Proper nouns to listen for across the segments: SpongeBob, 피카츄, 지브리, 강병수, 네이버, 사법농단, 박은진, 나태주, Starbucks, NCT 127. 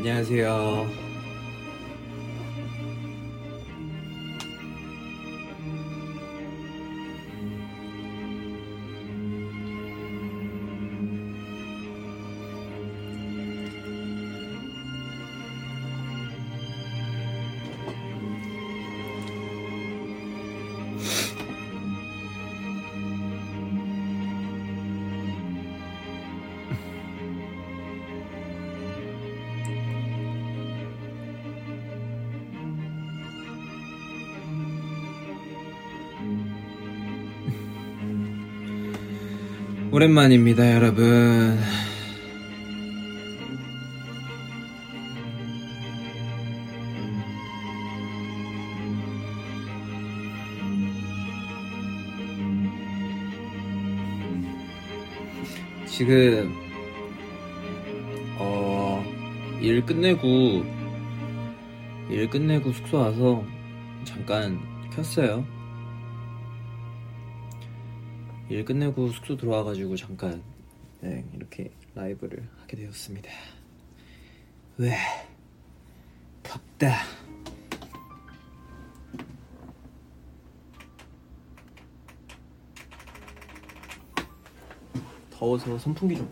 안녕하세요. 오랜만입니다, 여러분. 지금 일 끝내고 숙소 와서 잠깐 켰어요. 일 끝내고 숙소 들어와가지고 잠깐 이렇게 라이브를 하게 되었습니다. 왜 덥다. 더워서 선풍기 좀.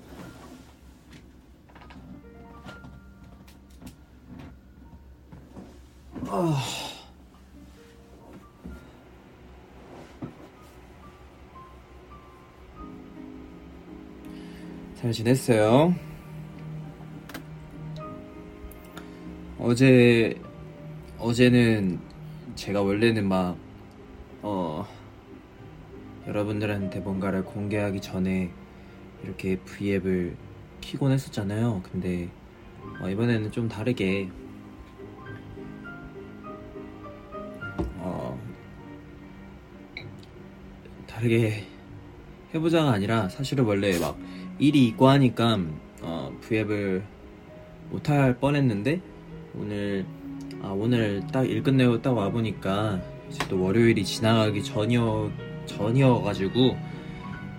잘 지냈어요? 어제는 제가 원래는 막 여러분들한테 뭔가를 공개하기 전에 이렇게 V앱을 키곤 했었잖아요. 근데 이번에는 좀 다르게 다르게 해보자가 아니라, 사실은 원래 막 일이 있고 하니까 V앱을 못할 뻔했는데, 오늘 딱 일 끝내고 딱 와보니까 이제 또 월요일이 지나가기 전이어가지고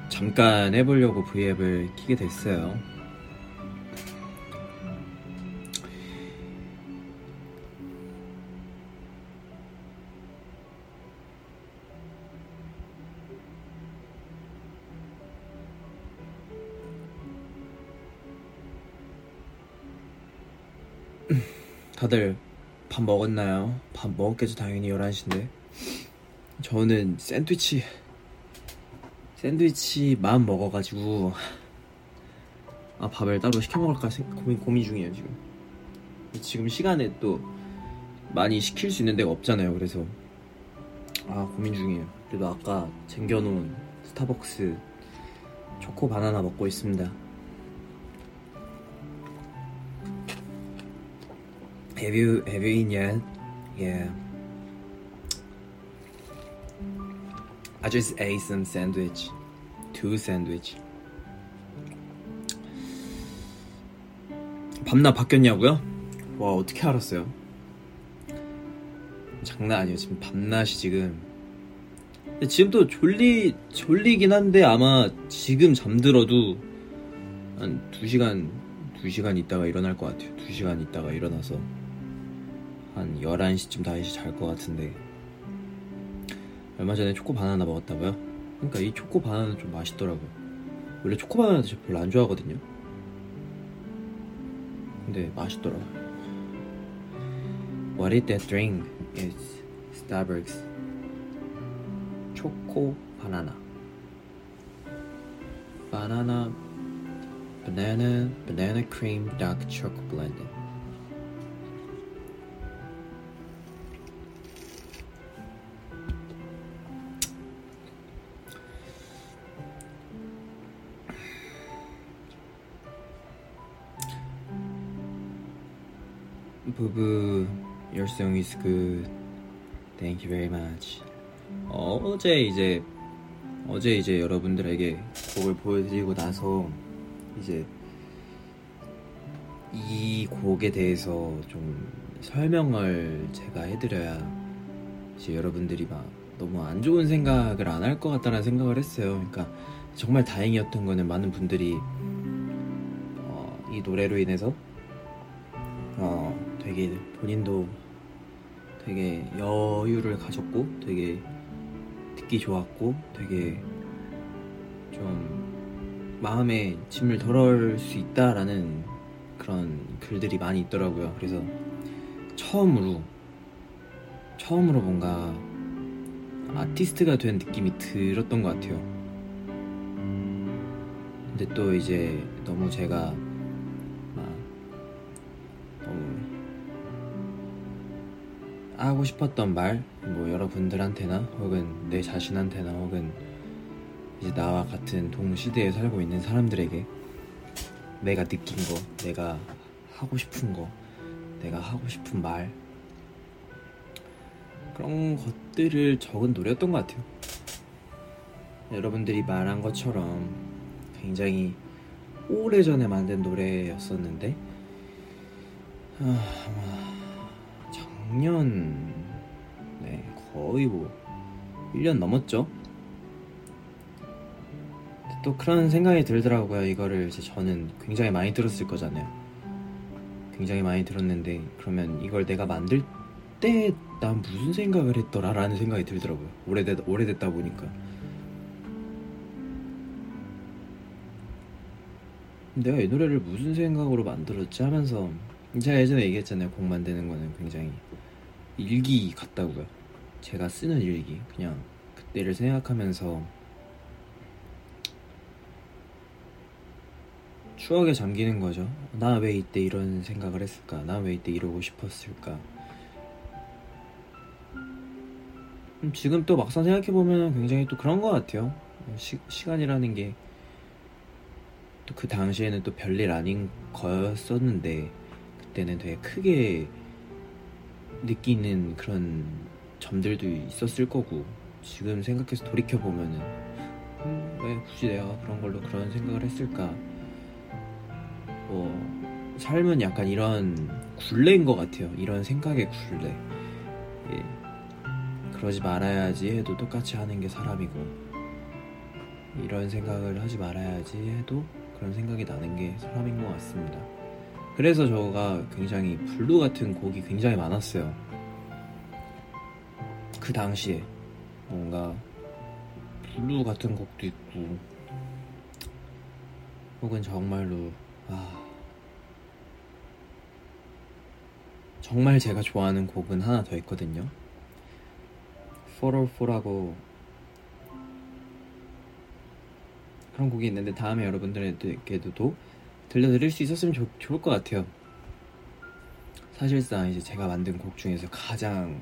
잠깐 해보려고 V앱을 키게 됐어요. 다들 밥 먹었나요? 밥 먹었겠죠, 당연히. 11시인데 저는 샌드위치만 먹어가지고 밥을 따로 시켜 먹을까 고민 중이에요. 지금 시간에 또 많이 시킬 수 있는 데가 없잖아요. 그래서 고민 중이에요. 그래도 아까 쟁겨놓은 스타벅스 초코 바나나 먹고 있습니다. Have you eaten yet? Yeah. I just ate some sandwich. Two sandwich. 밤낮 바뀌었냐고요? 와, 어떻게 알았어요? 장난 아니에요. 지금 밤낮이 지금. 근데 지금 또 졸리긴 한데, 아마 지금 잠들어도 한 2시간 있다가 일어날 것 같아요. 2시간 있다가 일어나서 한 11시쯤 다시 잘 것 같은데. 얼마 전에 초코바나나 먹었다고요? 그러니까 이 초코바나나 좀 맛있더라고요. 원래 초코바나나 별로 안 좋아하거든요. 근데 맛있더라고요. What is that drink? It's Starbucks 초코바나나. Banana cream dark chocolate blended. Boo, your song is good. Thank you very much. 어제 이제 여러분들에게 곡을 보여드리고 나서 이제 이 곡에 대해서 좀 설명을 제가 해드려야 이제 여러분들이 막 너무 안 좋은 생각을 안 할 것 같다는 생각을 했어요. 그러니까 정말 다행이었던 거는 많은 분들이 이 노래로 인해서 되게 본인도 되게 여유를 가졌고 되게 듣기 좋았고 되게 좀 마음에 짐을 덜어올 수 있다라는 그런 글들이 많이 있더라고요. 그래서 처음으로 뭔가 아티스트가 된 느낌이 들었던 것 같아요. 근데 또 이제 너무 제가 하고 싶었던 말, 뭐 여러분들한테나 혹은 내 자신한테나 혹은 이제 나와 같은 동시대에 살고 있는 사람들에게 내가 느낀 거, 내가 하고 싶은 거, 내가 하고 싶은 말, 그런 것들을 적은 노래였던 것 같아요. 여러분들이 말한 것처럼 굉장히 오래전에 만든 노래였었는데 아마 작년 거의 뭐 1년 넘었죠. 또 그런 생각이 들더라고요. 이거를 이제 저는 굉장히 많이 들었을 거잖아요. 굉장히 많이 들었는데 그러면 이걸 내가 만들 때 난 무슨 생각을 했더라 라는 생각이 들더라고요. 오래됐다 보니까. 내가 이 노래를 무슨 생각으로 만들었지 하면서 제가 예전에 얘기했잖아요. 곡 만드는 거는 굉장히 일기 같다고요. 제가 쓰는 일기, 그냥 그때를 생각하면서 추억에 잠기는 거죠. 나 왜 이때 이런 생각을 했을까? 나 왜 이때 이러고 싶었을까? 지금 또 막상 생각해보면 굉장히 또 그런 것 같아요. 시간이라는 게 또 그 당시에는 또 별일 아닌 거였었는데 그때는 되게 크게 느끼는 그런 점들도 있었을 거고 지금 생각해서 돌이켜보면은 왜 굳이 내가 그런 걸로 그런 생각을 했을까? 삶은 약간 이런 굴레인 것 같아요. 이런 생각의 굴레. 그러지 말아야지 해도 똑같이 하는 게 사람이고 이런 생각을 하지 말아야지 해도 그런 생각이 나는 게 사람인 것 같습니다. 그래서 저가 굉장히 블루 같은 곡이 굉장히 많았어요. 그 당시에 뭔가 블루 같은 곡도 있고 혹은 정말로 정말 제가 좋아하는 곡은 하나 더 있거든요. 404라고 그런 곡이 있는데 다음에 여러분들에게도 들려드릴 수 있었으면 좋을 것 같아요. 사실상 이제 제가 만든 곡 중에서 가장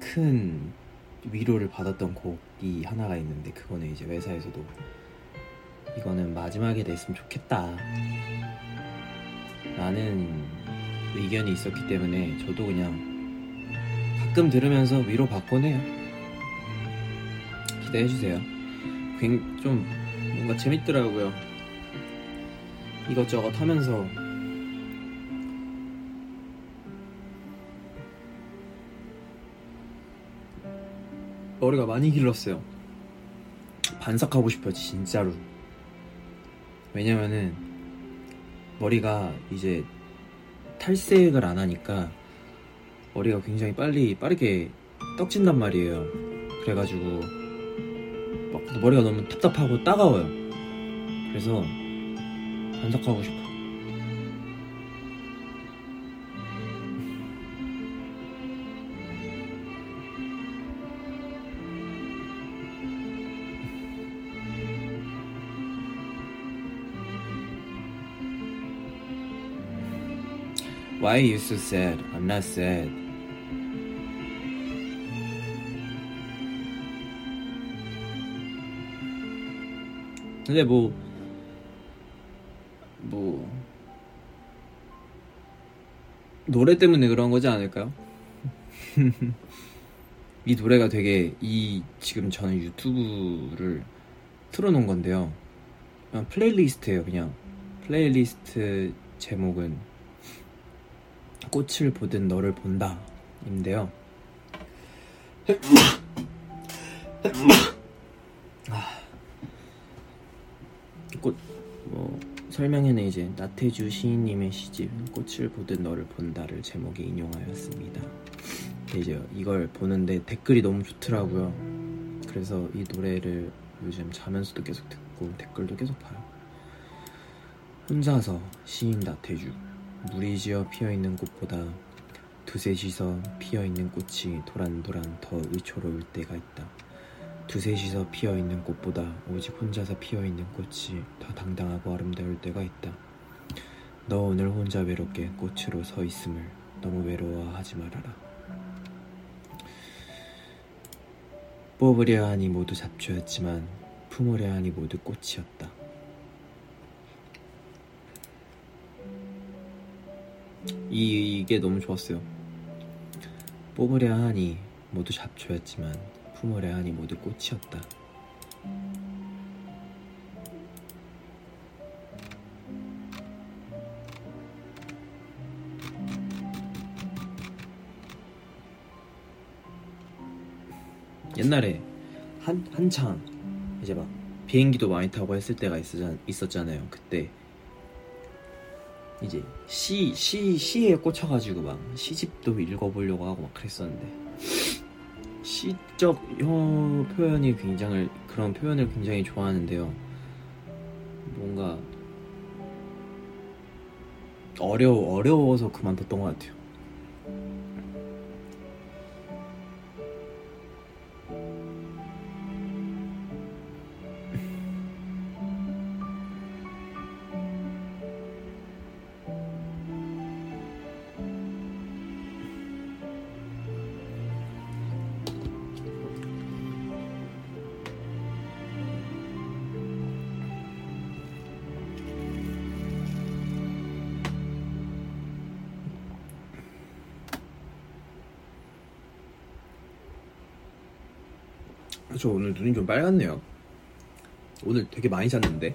큰 위로를 받았던 곡이 하나가 있는데 그거는 이제 회사에서도 이거는 마지막에 됐으면 좋겠다 라는 의견이 있었기 때문에 저도 그냥 가끔 들으면서 위로받곤 해요. 기대해주세요. 좀 뭔가 재밌더라고요. 이것저것 하면서 머리가 많이 길렀어요. 반삭하고 싶어요, 진짜로. 왜냐면은 머리가 이제 탈색을 안 하니까 머리가 굉장히 빠르게 떡진단 말이에요. 그래가지고 막 머리가 너무 답답하고 따가워요. 그래서 반삭하고 싶어. Why are you so sad? I'm not sad. 근데 뭐 노래 때문에 그런 거지 않을까요? 이 노래가 되게 지금 저는 유튜브를 틀어놓은 건데요. 그냥 플레이리스트예요. 그냥 플레이리스트 제목은 꽃을 보든 너를 본다 인데요. 꽃 설명에는 이제 나태주 시인님의 시집 꽃을 보듯 너를 본다를 제목에 인용하였습니다. 이제 이걸 보는데 댓글이 너무 좋더라고요. 그래서 이 노래를 요즘 자면서도 계속 듣고 댓글도 계속 봐요. 혼자서 시인 나태주. 무리지어 피어있는 꽃보다 두셋이서 피어있는 꽃이 도란도란 더 의초로울 때가 있다. 두셋이서 피어있는 꽃보다 오직 혼자서 피어있는 꽃이 더 당당하고 아름다울 때가 있다. 너 오늘 혼자 외롭게 꽃으로 서 있음을 너무 외로워하지 말아라. 뽑으려 하니 모두 잡초였지만 품으려 하니 모두 꽃이었다. 이게 너무 좋았어요. 뽑으려 하니 모두 잡초였지만 품으려 하니 모두 꽃이었다. 옛날에 한창 이제 막 비행기도 많이 타고 했을 때가 있었잖아요. 그때 이제 시에 꽂혀가지고 막 시집도 읽어보려고 하고 막 그랬었는데 시적 표현이 굉장히 그런 표현을 굉장히 좋아하는데요. 뭔가 어려워서 그만뒀던 것 같아요. 저 오늘 눈이 좀 빨갛네요. 오늘 되게 많이 잤는데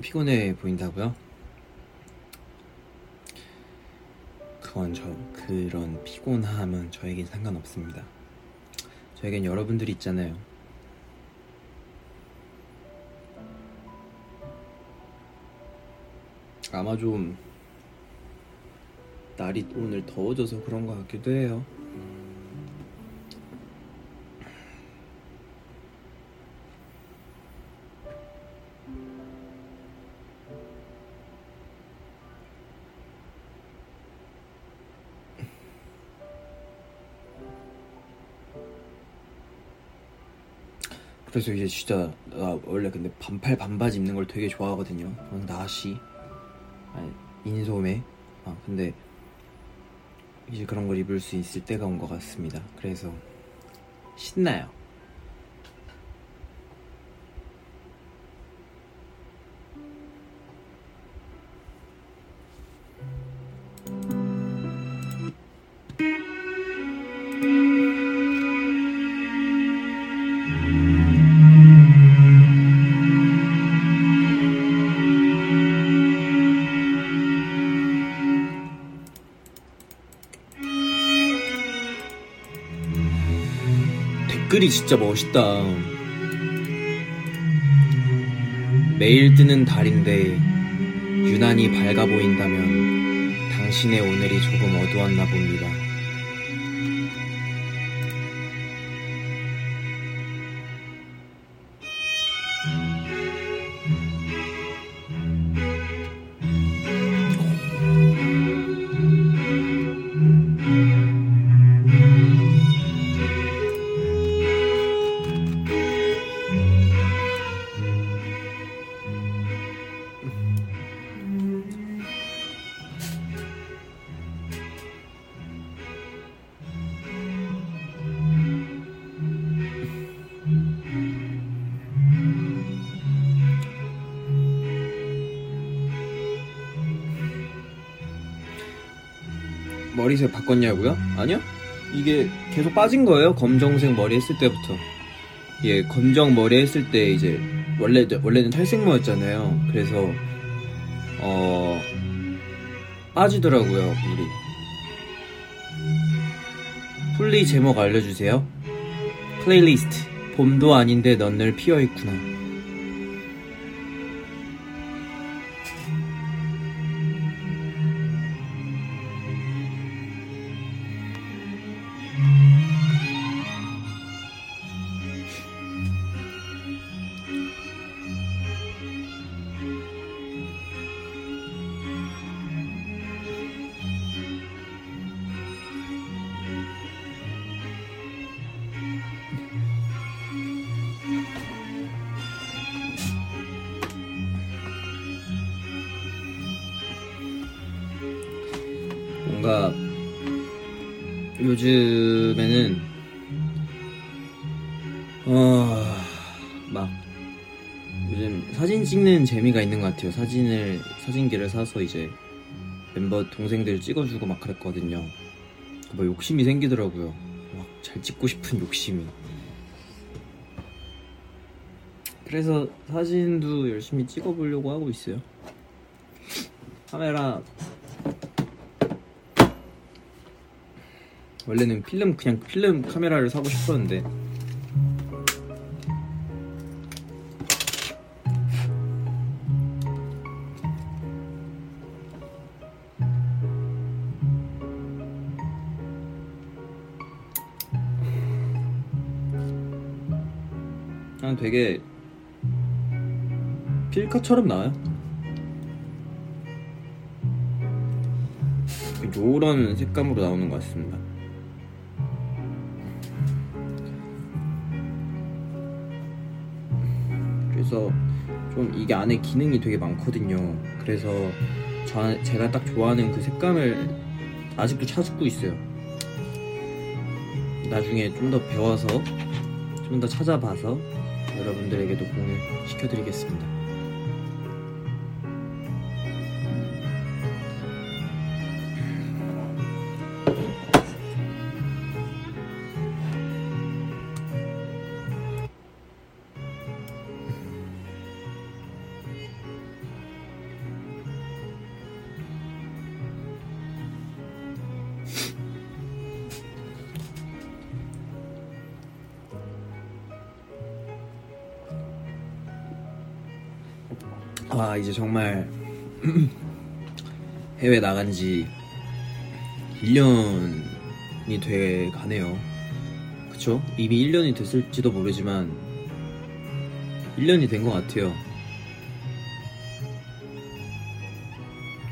피곤해 보인다고요? 그건 그런 피곤함은 저에겐 상관없습니다. 저에겐 여러분들이 있잖아요. 아마 좀 날이 오늘 더워져서 그런 것 같기도 해요. 그래서 이제 진짜 나 원래 근데 반팔 반바지 입는 걸 되게 좋아하거든요. 나시, 인소매. 근데 이제 그런 걸 입을 수 있을 때가 온 것 같습니다. 그래서 신나요. 댓글이 진짜 멋있다. 매일 뜨는 달인데 유난히 밝아 보인다면 당신의 오늘이 조금 어두웠나 봅니다. 머리색 바꿨냐고요? 아니요? 이게 계속 빠진 거예요. 검정색 머리 했을 때부터. 예, 검정 머리 했을 때 이제 원래는 탈색모였잖아요. 그래서 빠지더라고요, 물이. 플리 제목 알려주세요. 플레이리스트. 봄도 아닌데 넌 늘 피어있구나. 뭔가 요즘에는 막 요즘 사진 찍는 재미가 있는 것 같아요. 사진기를 사서 이제 멤버 동생들 찍어주고 막 그랬거든요. 막 욕심이 생기더라고요. 막 잘 찍고 싶은 욕심이. 그래서 사진도 열심히 찍어보려고 하고 있어요. 카메라 원래는 필름 카메라를 사고 싶었는데 그냥 되게 필카처럼 나와요. 요런 색감으로 나오는 것 같습니다. 그래서 좀 이게 안에 기능이 되게 많거든요. 그래서 제가 딱 좋아하는 그 색감을 아직도 찾고 있어요. 나중에 좀 더 배워서 좀 더 찾아봐서 여러분들에게도 공유시켜드리겠습니다. 와, 이제 정말 해외 나간 지 1년이 돼 가네요. 그쵸? 이미 1년이 됐을지도 모르지만 1년이 된 것 같아요.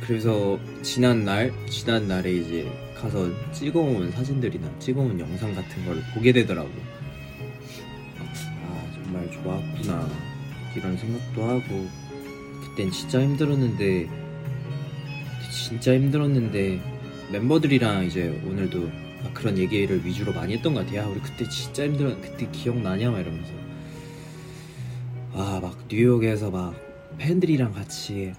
그래서 지난 날에 이제 가서 찍어온 사진들이나 찍어온 영상 같은 걸 보게 되더라고. 아, 정말 좋았구나 이런 생각도 하고. 그땐 진짜 힘들었는데 멤버들이랑 이제 오늘도 그런 얘기를 위주로 많이 했던 것 같아요. 우리 그때 진짜 힘들었는데 그때 기억나냐 막 이러면서 아, 막 뉴욕에서 막 팬들이랑 같이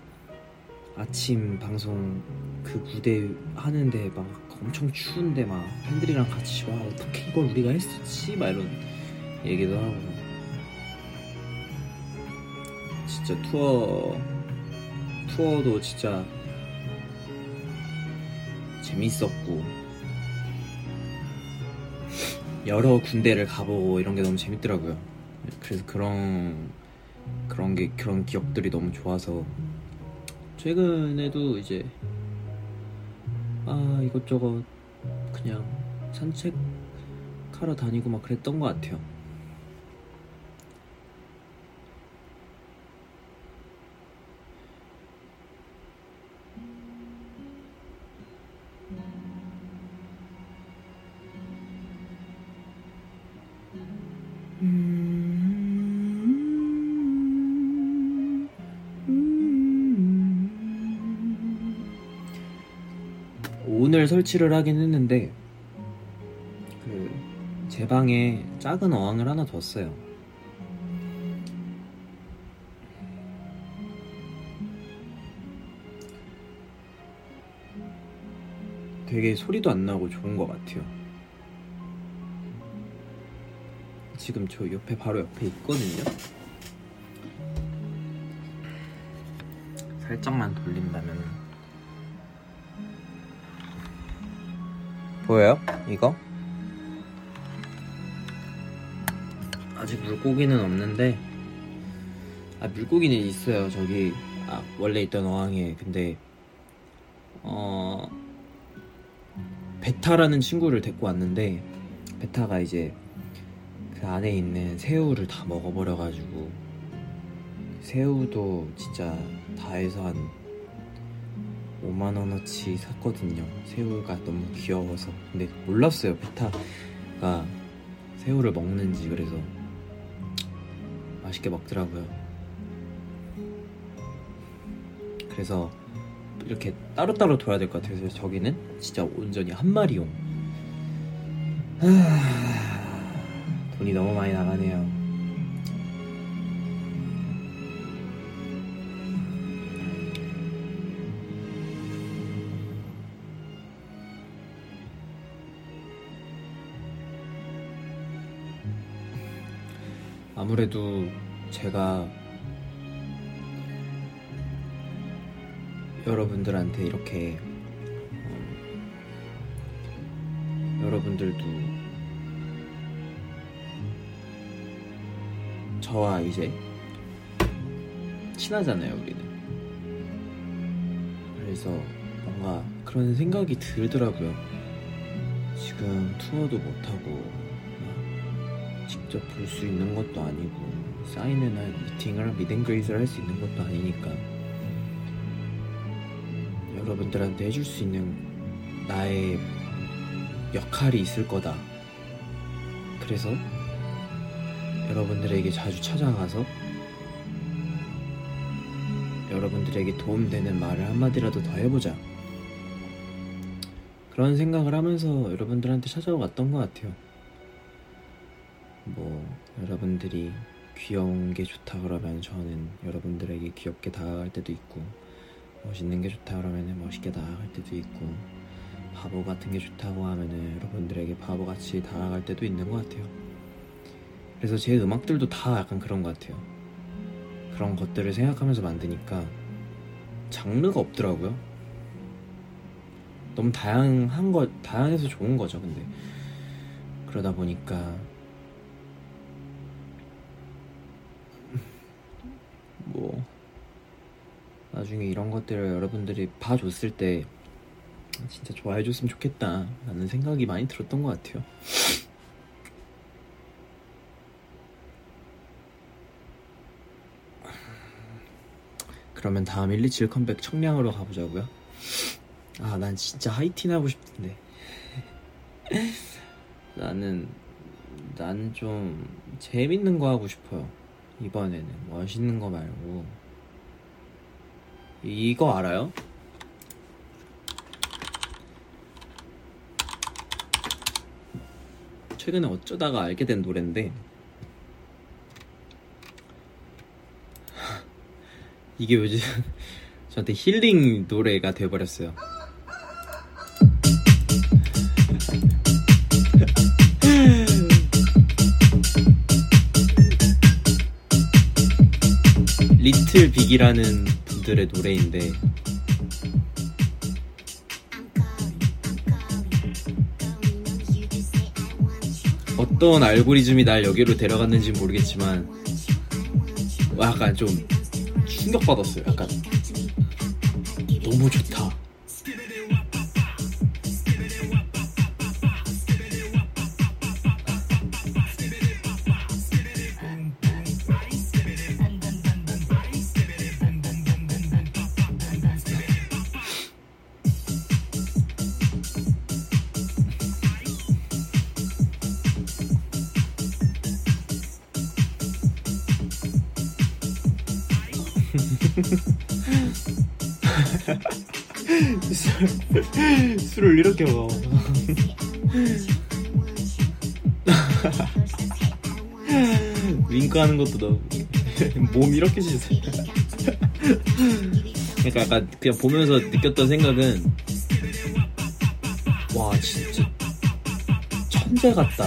아침 방송 그 무대 하는데 막 엄청 추운데 막 팬들이랑 같이 와 어떻게 이걸 우리가 했었지 막 이런 얘기도 하고. 진짜 투어도 진짜 재밌었고 여러 군데를 가보고 이런 게 너무 재밌더라고요. 그래서 그런 기억들이 너무 좋아서 최근에도 이제 아 이것저것 그냥 산책하러 다니고 막 그랬던 것 같아요. 오늘 설치를 하긴 했는데 제 방에 작은 어항을 하나 뒀어요. 되게 소리도 안 나고 좋은 것 같아요. 지금 저 옆에 바로 옆에 있거든요. 살짝만 돌린다면 보여요? 이거? 아직 물고기는 없는데 물고기는 있어요. 저기 원래 있던 어항에. 근데 베타라는 친구를 데리고 왔는데 베타가 이제 그 안에 있는 새우를 다 먹어버려가지고 새우도 진짜 다 해서 한 5만원어치 샀거든요. 새우가 너무 귀여워서. 근데 몰랐어요 베타가 새우를 먹는지. 그래서 맛있게 먹더라고요. 그래서 이렇게 따로따로 둬야 될 것 같아요. 그래서 저기는 진짜 온전히 한 마리용. 돈이 너무 많이 나가네요. 아무래도 제가 여러분들한테 이렇게 여러분들도 저와 이제 친하잖아요, 우리는. 그래서 뭔가 그런 생각이 들더라고요. 지금 투어도 못하고 직접 볼 수 있는 것도 아니고 사인회나 미팅을 미덴그레이스를 할 수 있는 것도 아니니까 여러분들한테 해줄 수 있는 나의 역할이 있을 거다. 그래서 여러분들에게 자주 찾아가서 여러분들에게 도움되는 말을 한마디라도 더 해보자, 그런 생각을 하면서 여러분들한테 찾아왔던 것 같아요. 여러분들이 귀여운 게 좋다 그러면 저는 여러분들에게 귀엽게 다가갈 때도 있고, 멋있는 게 좋다 그러면 멋있게 다가갈 때도 있고, 바보 같은 게 좋다고 하면 여러분들에게 바보같이 다가갈 때도 있는 것 같아요. 그래서 제 음악들도 다 약간 그런 것 같아요. 그런 것들을 생각하면서 만드니까 장르가 없더라고요. 너무 다양해서 좋은 거죠. 근데 그러다 보니까 나중에 이런 것들을 여러분들이 봐줬을 때 진짜 좋아해줬으면 좋겠다 라는 생각이 많이 들었던 것 같아요. 그러면 다음 127 컴백 청량으로 가보자고요. 아, 난 진짜 하이틴 하고 싶은데. 난 좀 재밌는 거 하고 싶어요. 이번에는 멋있는 거 말고. 이거 알아요? 최근에 어쩌다가 알게 된 노래인데 이게 요즘 저한테 힐링 노래가 되어버렸어요. 리틀 빅이라는 분들의 노래인데 어떤 알고리즘이 날 여기로 데려갔는지 모르겠지만 약간 좀 충격받았어요. 약간 너무 좋다. 술을 이렇게 먹어. 윙크하는 것도 너무 몸 이렇게 지세요. 그러니까 약간 그냥 보면서 느꼈던 생각은 와 진짜 천재 같다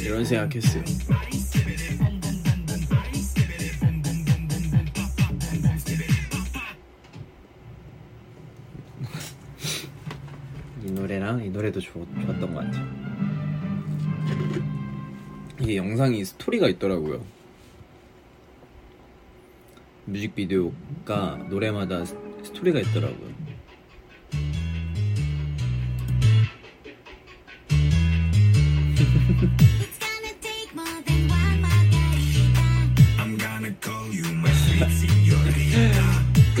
이런 생각했어요. 이 노래도 좋았던 것 같아요. 이게 영상이 스토리가 있더라고요. 뮤직비디오가 노래마다 스토리가 있더라고요.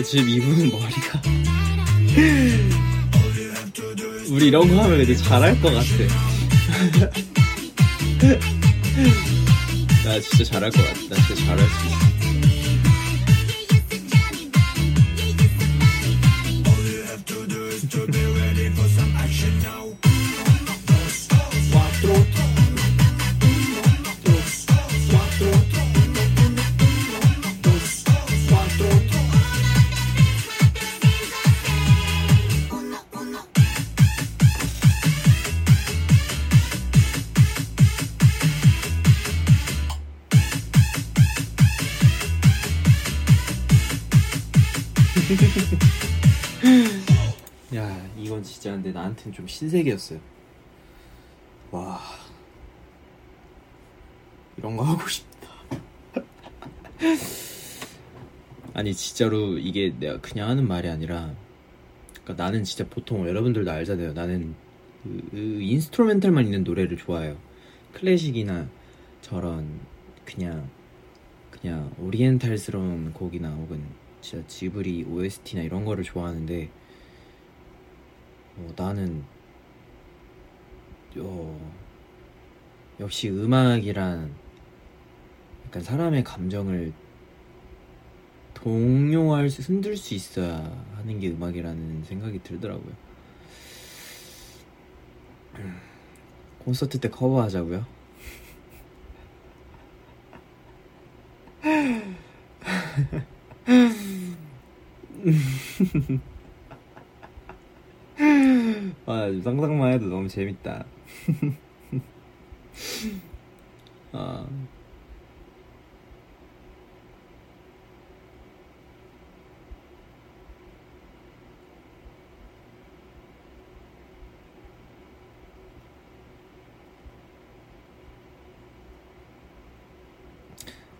지금 이분은 머리가 우리 이런 거 하면 되게 잘할 것 같아. 나 진짜 잘할 것 같아. 나 진짜 잘할 수 있어. 야, 이건 진짜 근데 나한테는 좀 신세계였어요. 와, 이런 거 하고 싶다. 아니 진짜로 이게 내가 그냥 하는 말이 아니라, 그러니까 나는 진짜 보통 여러분들도 알잖아요. 나는 그 인스트루멘탈만 있는 노래를 좋아해요. 클래식이나 저런 그냥 오리엔탈스러운 곡이나 혹은 진짜 지브리 OST나 이런 거를 좋아하는데, 나는 역시 음악이란 약간 사람의 감정을 동요할 수, 흔들 수 있어야 하는 게 음악이라는 생각이 들더라고요. 콘서트 때 커버하자고요? 아, 상상만 해도 너무 재밌다. 아.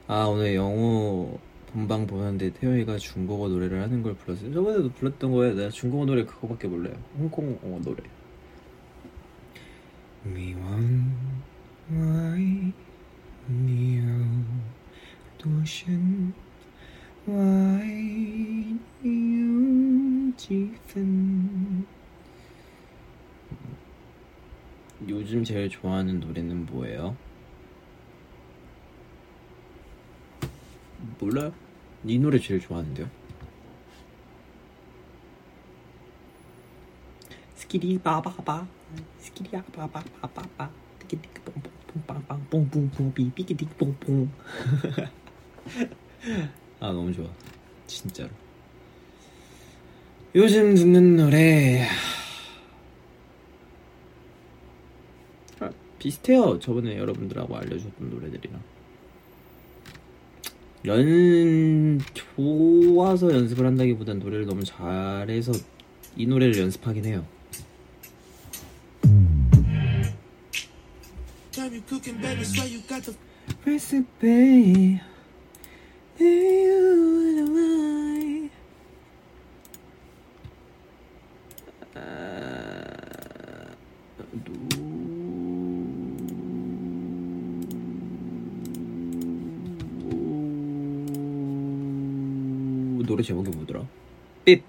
아, 오늘 영어 본방 보는데 태연이가 중국어 노래를 하는 걸 불렀어요. 저번에도 불렀던 거예요. 내가 중국어 노래 그거밖에 몰라요. 홍콩어 노래. 미완 와이 니오 도신 와이 니오 지픈. 요즘 제일 좋아하는 노래는 뭐예요? 몰라요? 이 노래 제일 좋아하는데요? 스키리 바바바 스키리 아바바바바바 띠끼띠끼 뽕뽕뽕빵빵 뽕뽕뽕비 삐끼띠끼 뽕뽕. 아, 너무 좋아 진짜로. 요즘 듣는 노래 비슷해요. 저번에 여러분들하고 알려줬던 노래들이랑. 좋아서 연습을 한다기보단 노래를 너무 잘해서 이 노래를 연습하긴 해요. 노래 제목이 뭐더라? 삐.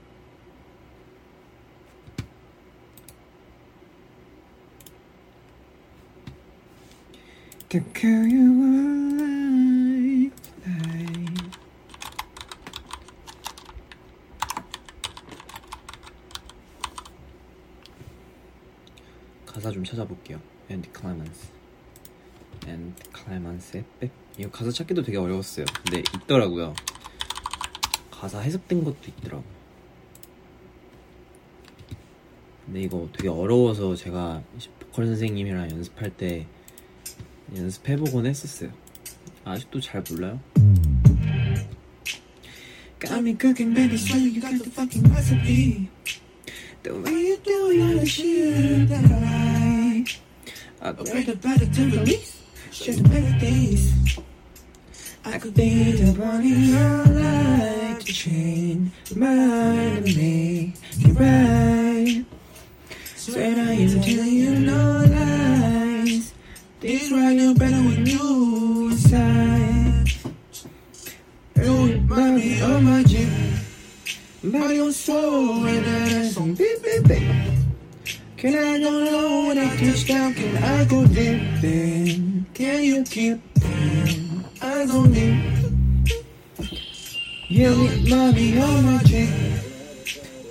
가사 좀 찾아볼게요. And Clemens. And Clemens의 삐. 이거 가사 찾기도 되게 어려웠어요. 근데 있더라고요. 가사 해석된 것도 있더라고. 근데 이거 되게 어려워서 제가 보컬 선생님이랑 연습할 때 연습해보곤 했었어요. 아직도 잘 몰라요. Got me cooking, baby, so you got the fucking recipe. The way you do your shit that I like. I'm afraid about it to release. Shit, better days. I could be the one in your life. Chain remind me you're right. Swear I am telling you no lies. This right now better with you inside. You remind me of my gym, my own soul, and that song, beep beep beep. Can I go low when I touch down? Can I go deep in? Can you keep in? I don't need. You remind me of my dream.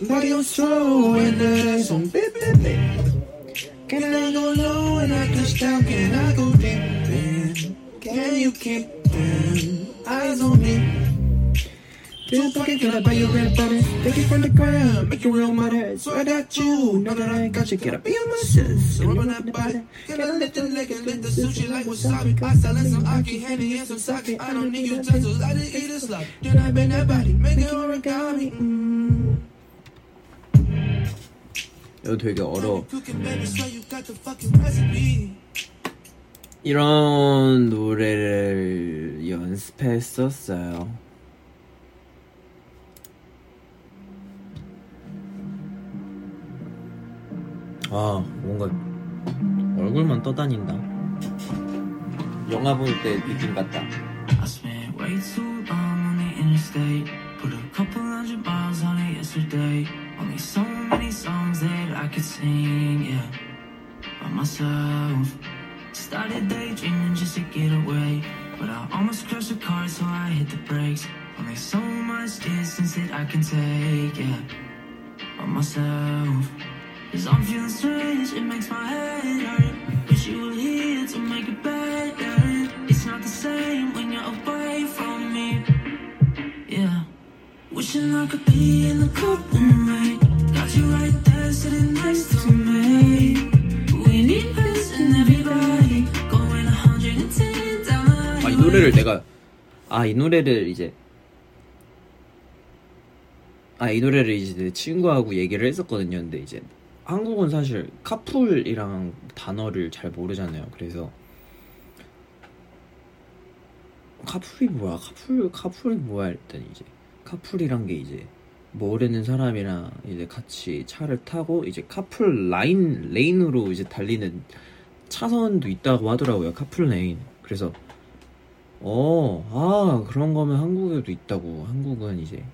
Body on slow and the eyes on beep beep beep. Can I go low and I touch down? Can I go deep in? Can you keep them eyes on me? Just pocket get up by your red buttons. Take it from the ground, make it real matter. Swear that you know that I got you. Get up in your muscles, and rub on that body. Can I lift your leg and lift the sushi like wasabi? Pasta and some aki, honey and some sake. I don't need utensils, I just eat a slop. Then I bend that body, make it origami. 이거 되게 어려워. 이런 노래를 연습했었어요. 아, 뭔가 얼굴만 떠다닌다. 영화 볼 때 느낌 같다. Started daydreaming just to get away, but I almost crashed the car, so I hit the brakes. Only so much distance that I can take, yeah, by myself. 'Cause I'm feeling strange, it makes my head hurt. Wish you were here to make it better. It's not the same when you're away from me, yeah. Wishing I could be in the cup with me. Got you right there, sitting next to me. We need this and everybody. 아, 이 노래를 내가 이 노래를 이제 내 친구하고 얘기를 했었거든요. 근데 이제 한국은 사실 카풀이랑 단어를 잘 모르잖아요. 그래서 카풀이 뭐야 일단 이제 카풀이란 게 이제 모르는 사람이랑 이제 같이 차를 타고 이제 카풀 레인으로 이제 달리는 차선도 있다고 하더라고요. 카풀레인. 그래서 그런 거면 한국에도 있다고. 한국은 이제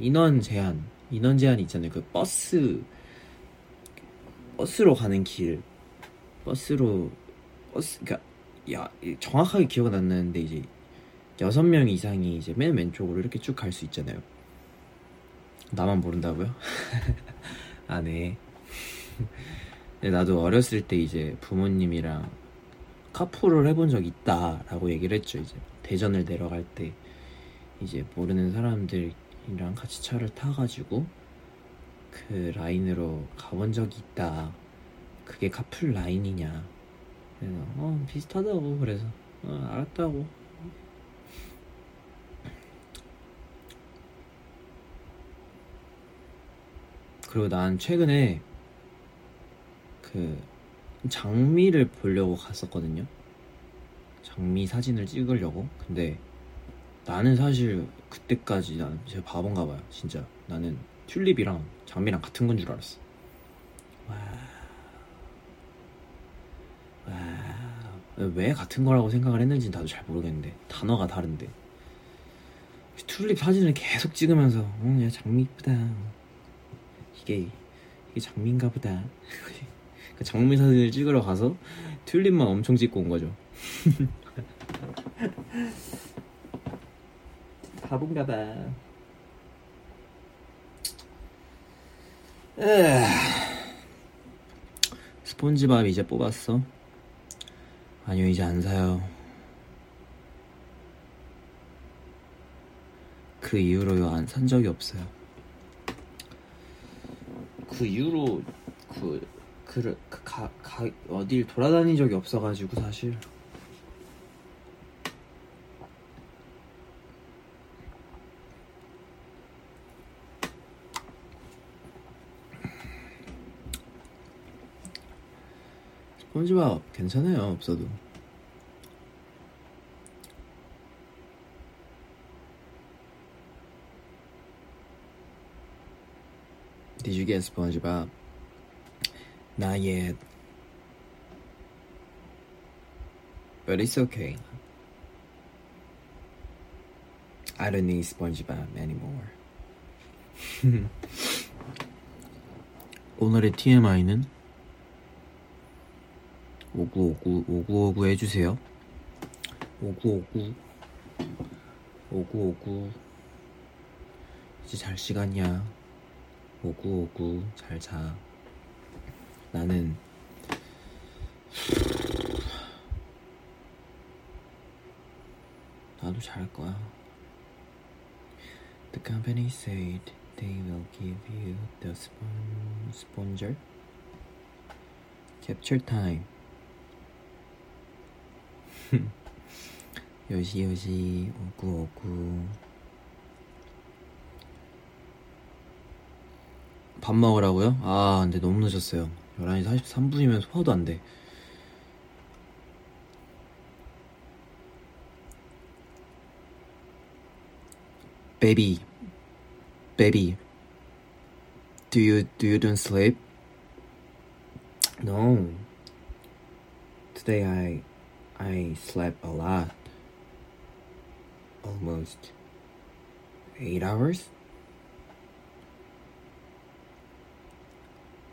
인원 제한이 있잖아요. 그 버스로 가는 길, 그러니까 야, 정확하게 기억은 안 나는데 이제 6명 이상이 이제 맨 왼쪽으로 이렇게 쭉 갈 수 있잖아요. 나만 모른다고요? 아, 네. 나도 어렸을 때 이제 부모님이랑 카풀을 해본 적 있다라고 얘기를 했죠. 이제 대전을 내려갈 때 이제 모르는 사람들이랑 같이 차를 타가지고 그 라인으로 가본 적이 있다. 그게 카풀 라인이냐. 그래서 비슷하다고. 그래서 알았다고. 그리고 난 최근에 그 장미를 보려고 갔었거든요. 장미 사진을 찍으려고. 근데 나는 사실 그때까지 난 제가 바본가 봐요. 진짜 나는 튤립이랑 장미랑 같은 건 줄 알았어. 왜 같은 거라고 생각을 했는지 나도 잘 모르겠는데 단어가 다른데 튤립 사진을 계속 찍으면서 야 장미 이쁘다. 이게 장미인가 보다. 장미 사진을 찍으러 가서 튤립만 엄청 찍고 온 거죠. 바본가 봐. 스폰지밥 이제 뽑았어? 아니요, 이제 안 사요. 그 이후로요, 안 산 적이 없어요. 그 이후로 어딜 돌아다닌 적이 없어가지고 사실 스폰지밥 괜찮아요. 없어도 Did you get SpongeBob? Not yet. But it's okay. I don't need SpongeBob anymore. 오늘의 TMI는 5959 해주세요. 5959 이제 잘 시간이야. 5959 잘 자. 나는 나도 잘 거야. The company said they will give you the sponger capture time. 요시요시 오구오구 밥 먹으라고요? 아 근데 너무 늦었어요. 11시 43분이면 소화도 안 돼. Baby Do you don't sleep? No. Today I slept a lot. Almost 8 hours?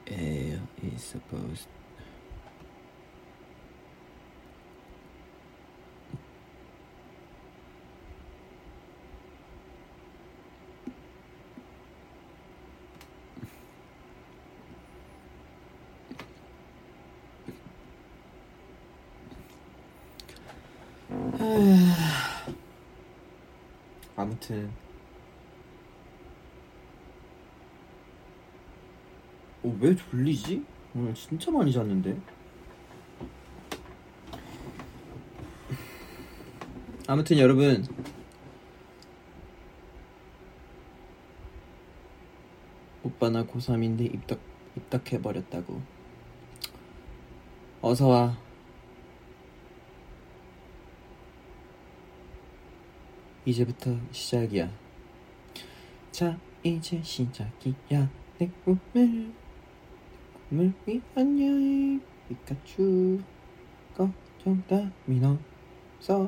It is supposed 아무튼 왜 졸리지? 오늘 진짜 많이 잤는데. 아무튼 여러분 오빠 나 고3인데 입덕해버렸다고 어서와. 이제부터 시작이야. 자, 이제 시작이야. 내 꿈을 위한 여행. 피카츄 걱정 따윈 없어.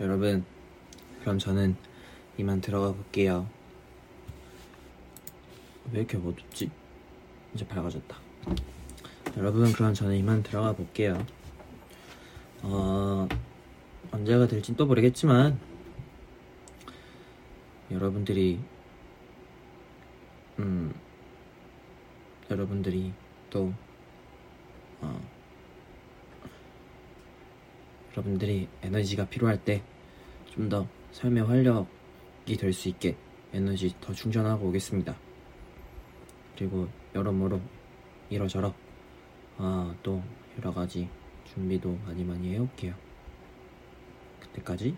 여러분, 그럼 저는 이만 들어가 볼게요. 왜 이렇게 어둡지? 이제 밝아졌다. 여러분 그럼 저는 이만 들어가 볼게요. 언제가 될진 또 모르겠지만 여러분들이 또 여러분들이 에너지가 필요할 때 좀 더 삶의 활력이 될 수 있게 에너지 더 충전하고 오겠습니다. 그리고 여러모로 이러저러 또 여러가지 준비도 많이 해올게요. 그때까지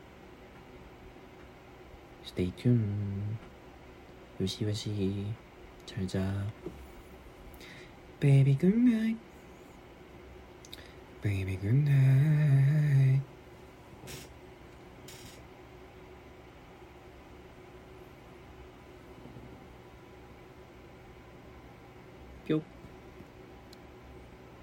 Stay tuned. 요시요시 잘자. Baby good night. Baby good night. 뿅.